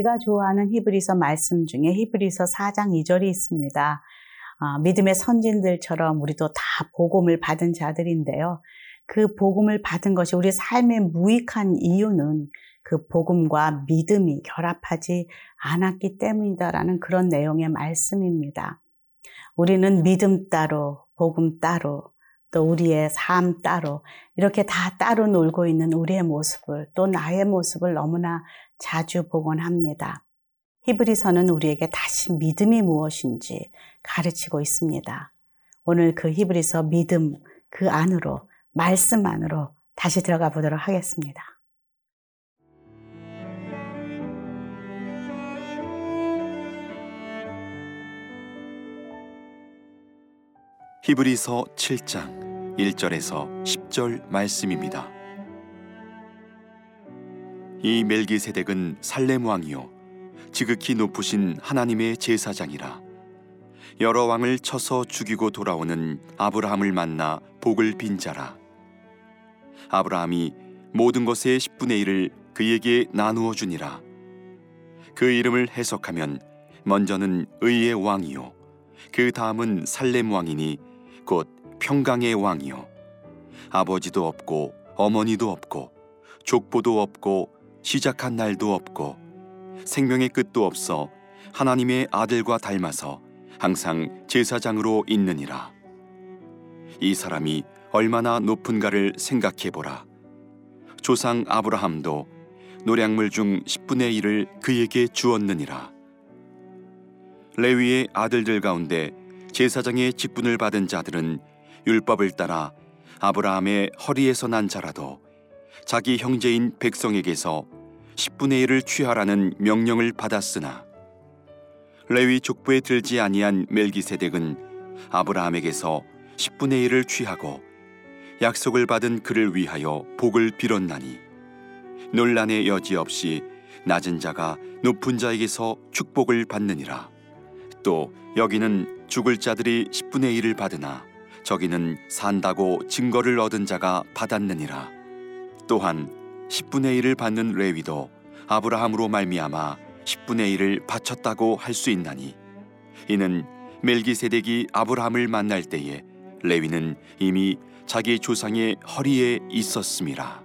제가 좋아하는 히브리서 말씀 중에 히브리서 4장 2절이 있습니다. 믿음의 선진들처럼 우리도 다 복음을 받은 자들인데요. 그 복음을 받은 것이 우리 삶에 무익한 이유는 그 복음과 믿음이 결합하지 않았기 때문이다라는 그런 내용의 말씀입니다. 우리는 믿음 따로, 복음 따로, 또 우리의 삶 따로 이렇게 다 따로 놀고 있는 우리의 모습을 또 나의 모습을 너무나 자주 보곤 합니다. 히브리서는 우리에게 다시 믿음이 무엇인지 가르치고 있습니다. 오늘 그 히브리서 믿음 그 안으로 말씀 안으로 다시 들어가 보도록 하겠습니다. 히브리서 7장 1절에서 10절 말씀입니다. 이 멜기세덱은 살렘 왕이요 지극히 높으신 하나님의 제사장이라. 여러 왕을 쳐서 죽이고 돌아오는 아브라함을 만나 복을 빈 자라. 아브라함이 모든 것의 10분의 1을 그에게 나누어 주니라. 그 이름을 해석하면 먼저는 의의 왕이요 그 다음은 살렘 왕이니 곧 평강의 왕이요 아버지도 없고 어머니도 없고 족보도 없고 시작한 날도 없고 생명의 끝도 없어 하나님의 아들과 닮아서 항상 제사장으로 있느니라. 이 사람이 얼마나 높은가를 생각해보라. 조상 아브라함도 노량물 중 10분의 1을 그에게 주었느니라. 레위의 아들들 가운데 제사장의 직분을 받은 자들은 율법을 따라 아브라함의 허리에서 난 자라도 자기 형제인 백성에게서 10분의 1을 취하라는 명령을 받았으나 레위 족보에 들지 아니한 멜기세덱은 아브라함에게서 10분의 1을 취하고 약속을 받은 그를 위하여 복을 빌었나니 논란의 여지 없이 낮은 자가 높은 자에게서 축복을 받느니라. 또 여기는 죽을 자들이 10분의 1을 받으나 저기는 산다고 증거를 얻은 자가 받았느니라. 또한 10분의 1을 받는 레위도 아브라함으로 말미암아 10분의 1을 바쳤다고 할 수 있나니 이는 멜기세덱이 아브라함을 만날 때에 레위는 이미 자기 조상의 허리에 있었음이라.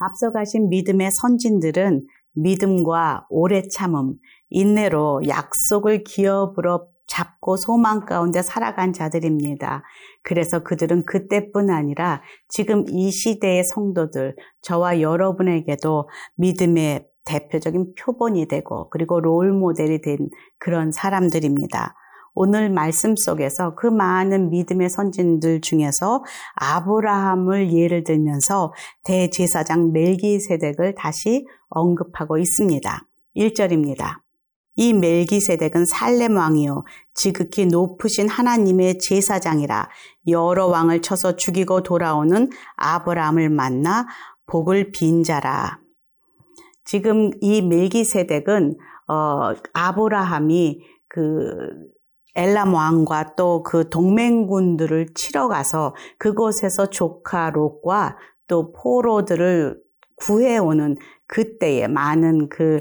앞서 가신 믿음의 선진들은 믿음과 오래 참음, 인내로 약속을 기업으로 잡고 소망 가운데 살아간 자들입니다. 그래서 그들은 그때뿐 아니라 지금 이 시대의 성도들, 저와 여러분에게도 믿음의 대표적인 표본이 되고 그리고 롤모델이 된 그런 사람들입니다. 오늘 말씀 속에서 그 많은 믿음의 선진들 중에서 아브라함을 예를 들면서 대제사장 멜기세덱을 다시 언급하고 있습니다. 1절입니다. 이 멜기세덱은 살렘 왕이요 지극히 높으신 하나님의 제사장이라. 여러 왕을 쳐서 죽이고 돌아오는 아브라함을 만나 복을 빈 자라. 지금 이 멜기세덱은 아브라함이 그 엘람 왕과 또 그 동맹군들을 치러 가서 그곳에서 조카 롯과 또 포로들을 구해오는 그때의 많은 그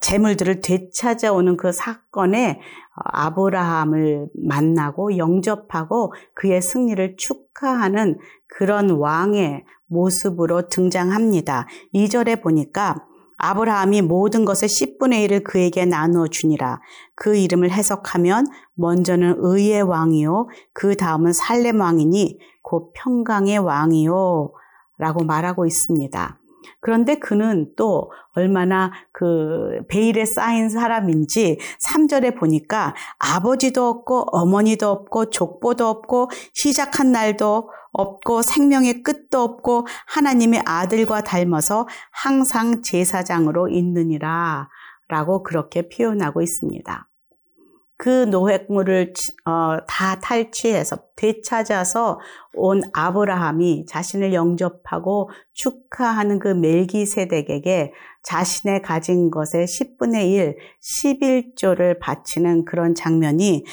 재물들을 되찾아오는 그 사건에 아브라함을 만나고 영접하고 그의 승리를 축하하는 그런 왕의 모습으로 등장합니다. 2절에 보니까 아브라함이 모든 것의 10분의 1을 그에게 나누어 주니라. 그 이름을 해석하면 먼저는 의의 왕이요 그 다음은 살렘 왕이니 곧 평강의 왕이요 라고 말하고 있습니다. 그런데 그는 또 얼마나 그 베일에 쌓인 사람인지 3절에 보니까 아버지도 없고 어머니도 없고 족보도 없고 시작한 날도 없고 생명의 끝도 없고 하나님의 아들과 닮아서 항상 제사장으로 있느니라 라고 그렇게 표현하고 있습니다. 그 노획물을 다 탈취해서 되찾아서 온 아브라함이 자신을 영접하고 축하하는 그 멜기세덱에게 자신의 가진 것의 10분의 1, 11조를 바치는 그런 장면이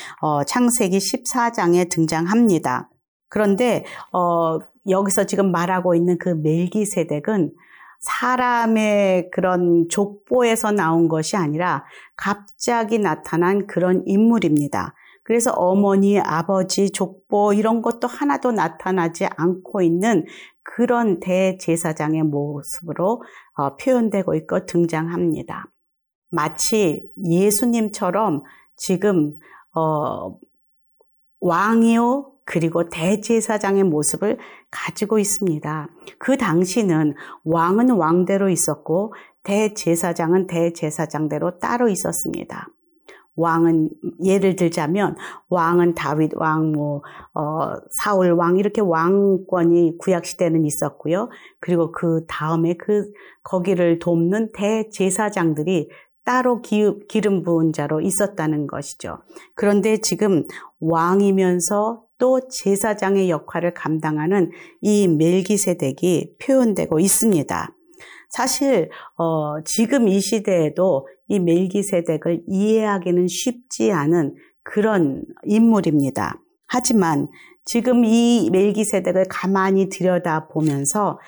창세기 14장에 등장합니다. 그런데 여기서 지금 말하고 있는 그 멜기세덱은 사람의 그런 족보에서 나온 것이 아니라 갑자기 나타난 그런 인물입니다. 그래서 어머니, 아버지, 족보 이런 것도 하나도 나타나지 않고 있는 그런 대제사장의 모습으로 표현되고 있고 등장합니다. 마치 예수님처럼 지금 왕이요 그리고 대제사장의 모습을 가지고 있습니다. 그 당시는 왕은 왕대로 있었고 대제사장은 대제사장대로 따로 있었습니다. 왕은 예를 들자면 왕은 다윗 왕, 사울 왕 이렇게 왕권이 구약 시대는 있었고요. 그리고 그 다음에 거기를 돕는 대제사장들이 따로 기름 부은 자로 있었다는 것이죠. 그런데 지금 왕이면서 또 제사장의 역할을 감당하는 이 멜기세덱이 표현되고 있습니다. 사실 지금 이 시대에도 이 멜기세덱을 이해하기는 쉽지 않은 그런 인물입니다. 하지만 지금 이 멜기세덱을 가만히 들여다보면서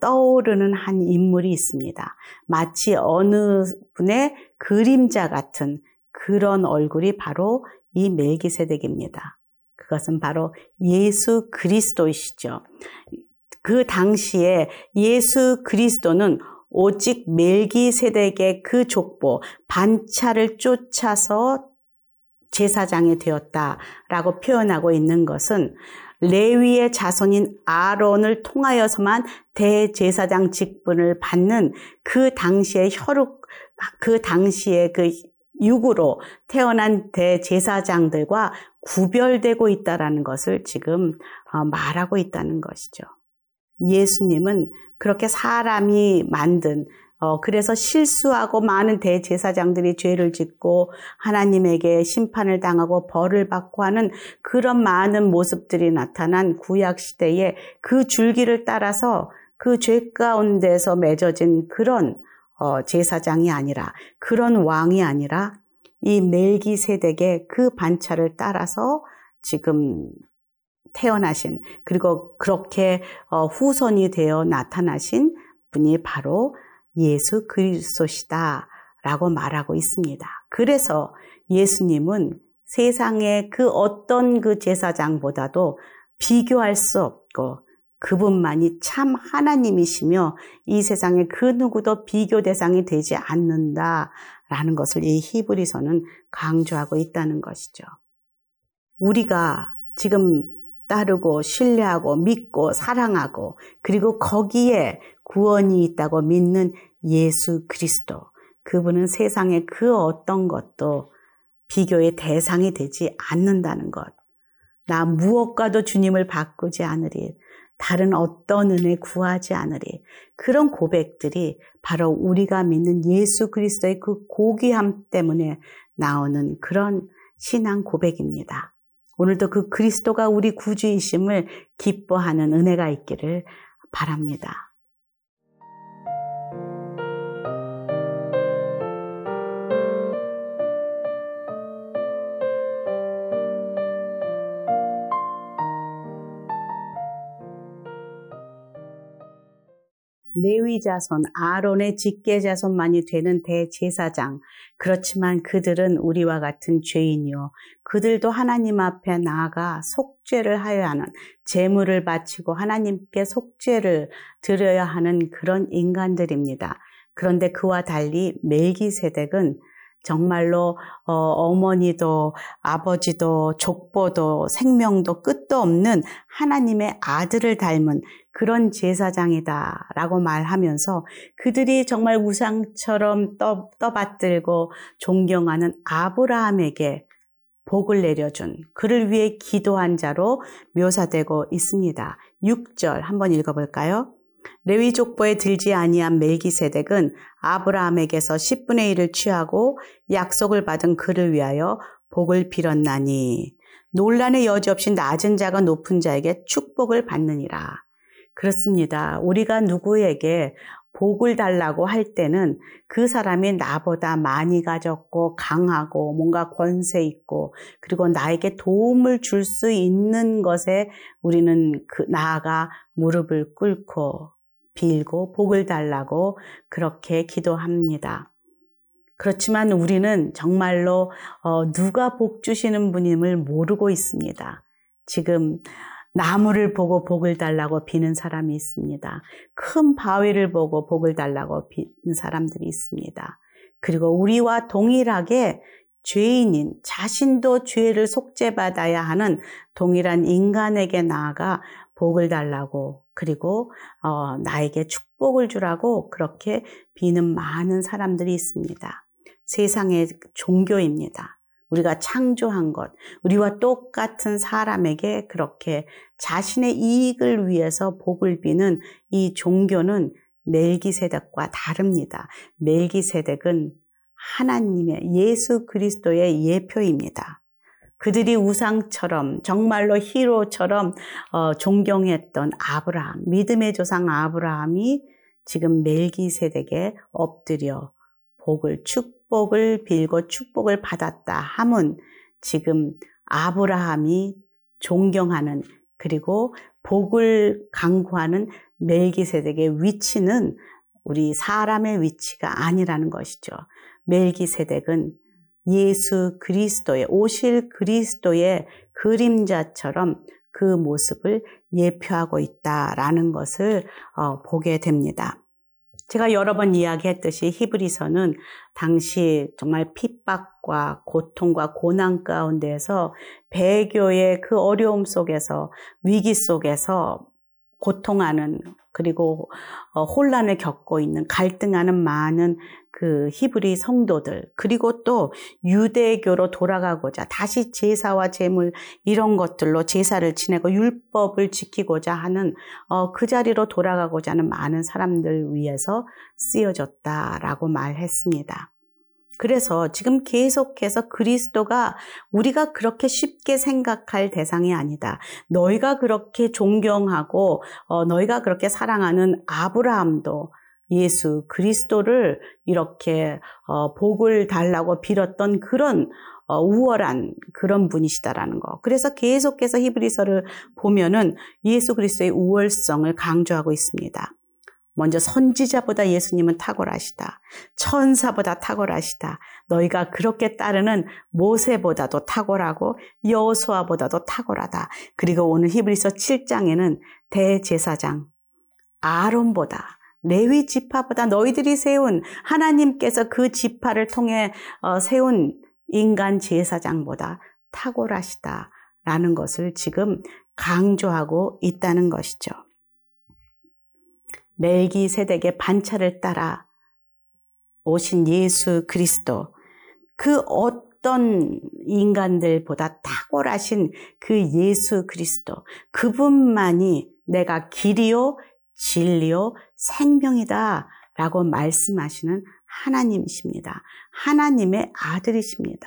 떠오르는 한 인물이 있습니다. 마치 어느 분의 그림자 같은 그런 얼굴이 바로 이 멜기세덱입니다. 그것은 바로 예수 그리스도이시죠. 그 당시에 예수 그리스도는 오직 멜기세덱의 그 족보, 반차를 쫓아서 제사장이 되었다라고 표현하고 있는 것은 레위의 자손인 아론을 통하여서만 대제사장 직분을 받는 그 당시의 그 육으로 태어난 대제사장들과 구별되고 있다는 것을 지금 말하고 있다는 것이죠. 예수님은 그렇게 사람이 만든 그래서 실수하고 많은 대제사장들이 죄를 짓고 하나님에게 심판을 당하고 벌을 받고 하는 그런 많은 모습들이 나타난 구약시대의 그 줄기를 따라서 그 죄 가운데서 맺어진 그런 제사장이 아니라 그런 왕이 아니라 이 멜기세덱의 그 반차를 따라서 지금 태어나신 그리고 그렇게 후손이 되어 나타나신 분이 바로 예수 그리스도시다라고 말하고 있습니다. 그래서 예수님은 세상의 그 어떤 그 제사장보다도 비교할 수 없고 그분만이 참 하나님이시며 이 세상의 그 누구도 비교 대상이 되지 않는다라는 것을 이 히브리서는 강조하고 있다는 것이죠. 우리가 지금 따르고 신뢰하고 믿고 사랑하고 그리고 거기에 구원이 있다고 믿는 예수 그리스도, 그분은 세상의 그 어떤 것도 비교의 대상이 되지 않는다는 것, 나 무엇과도 주님을 바꾸지 않으리, 다른 어떤 은혜 구하지 않으리, 그런 고백들이 바로 우리가 믿는 예수 그리스도의 그 고귀함 때문에 나오는 그런 신앙 고백입니다. 오늘도 그 그리스도가 우리 구주이심을 기뻐하는 은혜가 있기를 바랍니다. 레위 자손, 아론의 직계 자손만이 되는 대제사장. 그렇지만 그들은 우리와 같은 죄인이요. 그들도 하나님 앞에 나아가 속죄를 하여야 하는, 제물을 바치고 하나님께 속죄를 드려야 하는 그런 인간들입니다. 그런데 그와 달리 멜기세덱은 정말로 어머니도 아버지도 족보도 생명도 끝도 없는 하나님의 아들을 닮은 그런 제사장이다라고 말하면서 그들이 정말 우상처럼 떠받들고 존경하는 아브라함에게 복을 내려준, 그를 위해 기도한 자로 묘사되고 있습니다. 6절 한번 읽어볼까요? 레위 족보에 들지 아니한 멜기세덱은 아브라함에게서 10분의 1을 취하고 약속을 받은 그를 위하여 복을 빌었나니 논란의 여지 없이 낮은 자가 높은 자에게 축복을 받느니라. 그렇습니다. 우리가 누구에게 복을 달라고 할 때는 그 사람이 나보다 많이 가졌고 강하고 뭔가 권세 있고 그리고 나에게 도움을 줄 수 있는 것에 우리는 나아가 무릎을 꿇고 빌고 복을 달라고 그렇게 기도합니다. 그렇지만 우리는 정말로 누가 복 주시는 분임을 모르고 있습니다. 지금 나무를 보고 복을 달라고 비는 사람이 있습니다. 큰 바위를 보고 복을 달라고 비는 사람들이 있습니다. 그리고 우리와 동일하게 죄인인 자신도 죄를 속죄받아야 하는 동일한 인간에게 나아가 복을 달라고 그리고 나에게 축복을 주라고 그렇게 비는 많은 사람들이 있습니다. 세상의 종교입니다. 우리가 창조한 것, 우리와 똑같은 사람에게 그렇게 자신의 이익을 위해서 복을 비는 이 종교는 멜기세덱과 다릅니다. 멜기세덱은 하나님의 예수 그리스도의 예표입니다. 그들이 우상처럼 정말로 히로처럼 존경했던 아브라함, 믿음의 조상 아브라함이 지금 멜기세덱에 엎드려 축복을 빌고 축복을 받았다 함은 지금 아브라함이 존경하는 그리고 복을 강구하는 멜기세덱의 위치는 우리 사람의 위치가 아니라는 것이죠. 멜기세덱은 예수 그리스도의 오실 그리스도의 그림자처럼 그 모습을 예표하고 있다라는 것을 보게 됩니다. 제가 여러 번 이야기했듯이 히브리서는 당시 정말 핍박과 고통과 고난 가운데서 배교의 그 어려움 속에서 위기 속에서 고통하는 그리고 혼란을 겪고 있는 갈등하는 많은 그 히브리 성도들 그리고 또 유대교로 돌아가고자 다시 제사와 제물 이런 것들로 제사를 지내고 율법을 지키고자 하는 그 자리로 돌아가고자 하는 많은 사람들 위해서 쓰여졌다라고 말했습니다. 그래서 지금 계속해서 그리스도가 우리가 그렇게 쉽게 생각할 대상이 아니다. 너희가 그렇게 존경하고 너희가 그렇게 사랑하는 아브라함도 예수 그리스도를 이렇게 복을 달라고 빌었던 그런 우월한 그런 분이시다라는 거. 그래서 계속해서 히브리서를 보면은 예수 그리스도의 우월성을 강조하고 있습니다. 먼저 선지자보다 예수님은 탁월하시다. 천사보다 탁월하시다. 너희가 그렇게 따르는 모세보다도 탁월하고 여호수아보다도 탁월하다. 그리고 오늘 히브리서 7장에는 대제사장 아론보다 레위 지파보다 너희들이 세운 하나님께서 그 지파를 통해 세운 인간 제사장보다 탁월하시다라는 것을 지금 강조하고 있다는 것이죠. 멜기세덱의 반차를 따라 오신 예수 그리스도 그 어떤 인간들보다 탁월하신 그 예수 그리스도 그분만이 내가 길이요 진리요 생명이다 라고 말씀하시는 하나님이십니다. 하나님의 아들이십니다.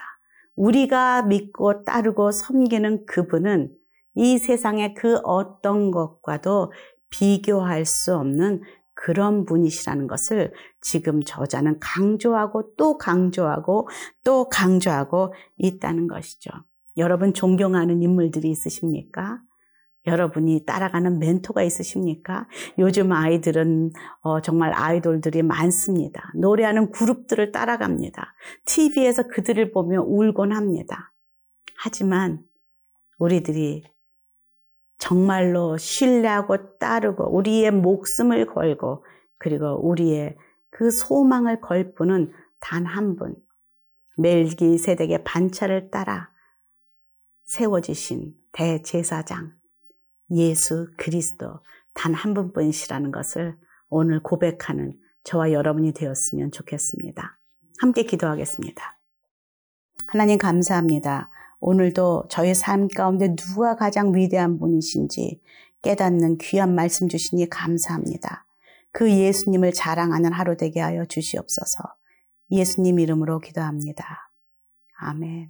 우리가 믿고 따르고 섬기는 그분은 이 세상의 그 어떤 것과도 비교할 수 없는 그런 분이시라는 것을 지금 저자는 강조하고 또 강조하고 또 강조하고 있다는 것이죠. 여러분 존경하는 인물들이 있으십니까? 여러분이 따라가는 멘토가 있으십니까? 요즘 아이들은 정말 아이돌들이 많습니다. 노래하는 그룹들을 따라갑니다. TV에서 그들을 보며 울곤 합니다. 하지만 우리들이 정말로 신뢰하고 따르고 우리의 목숨을 걸고 그리고 우리의 그 소망을 걸 분은 단 한 분. 멜기세덱의 반차를 따라 세워지신 대제사장 예수 그리스도 단 한 분뿐이시라는 것을 오늘 고백하는 저와 여러분이 되었으면 좋겠습니다. 함께 기도하겠습니다. 하나님 감사합니다. 오늘도 저의 삶 가운데 누가 가장 위대한 분이신지 깨닫는 귀한 말씀 주시니 감사합니다. 그 예수님을 자랑하는 하루 되게 하여 주시옵소서. 예수님 이름으로 기도합니다. 아멘.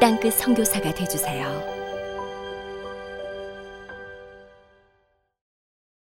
땅끝 선교사가 되어주세요.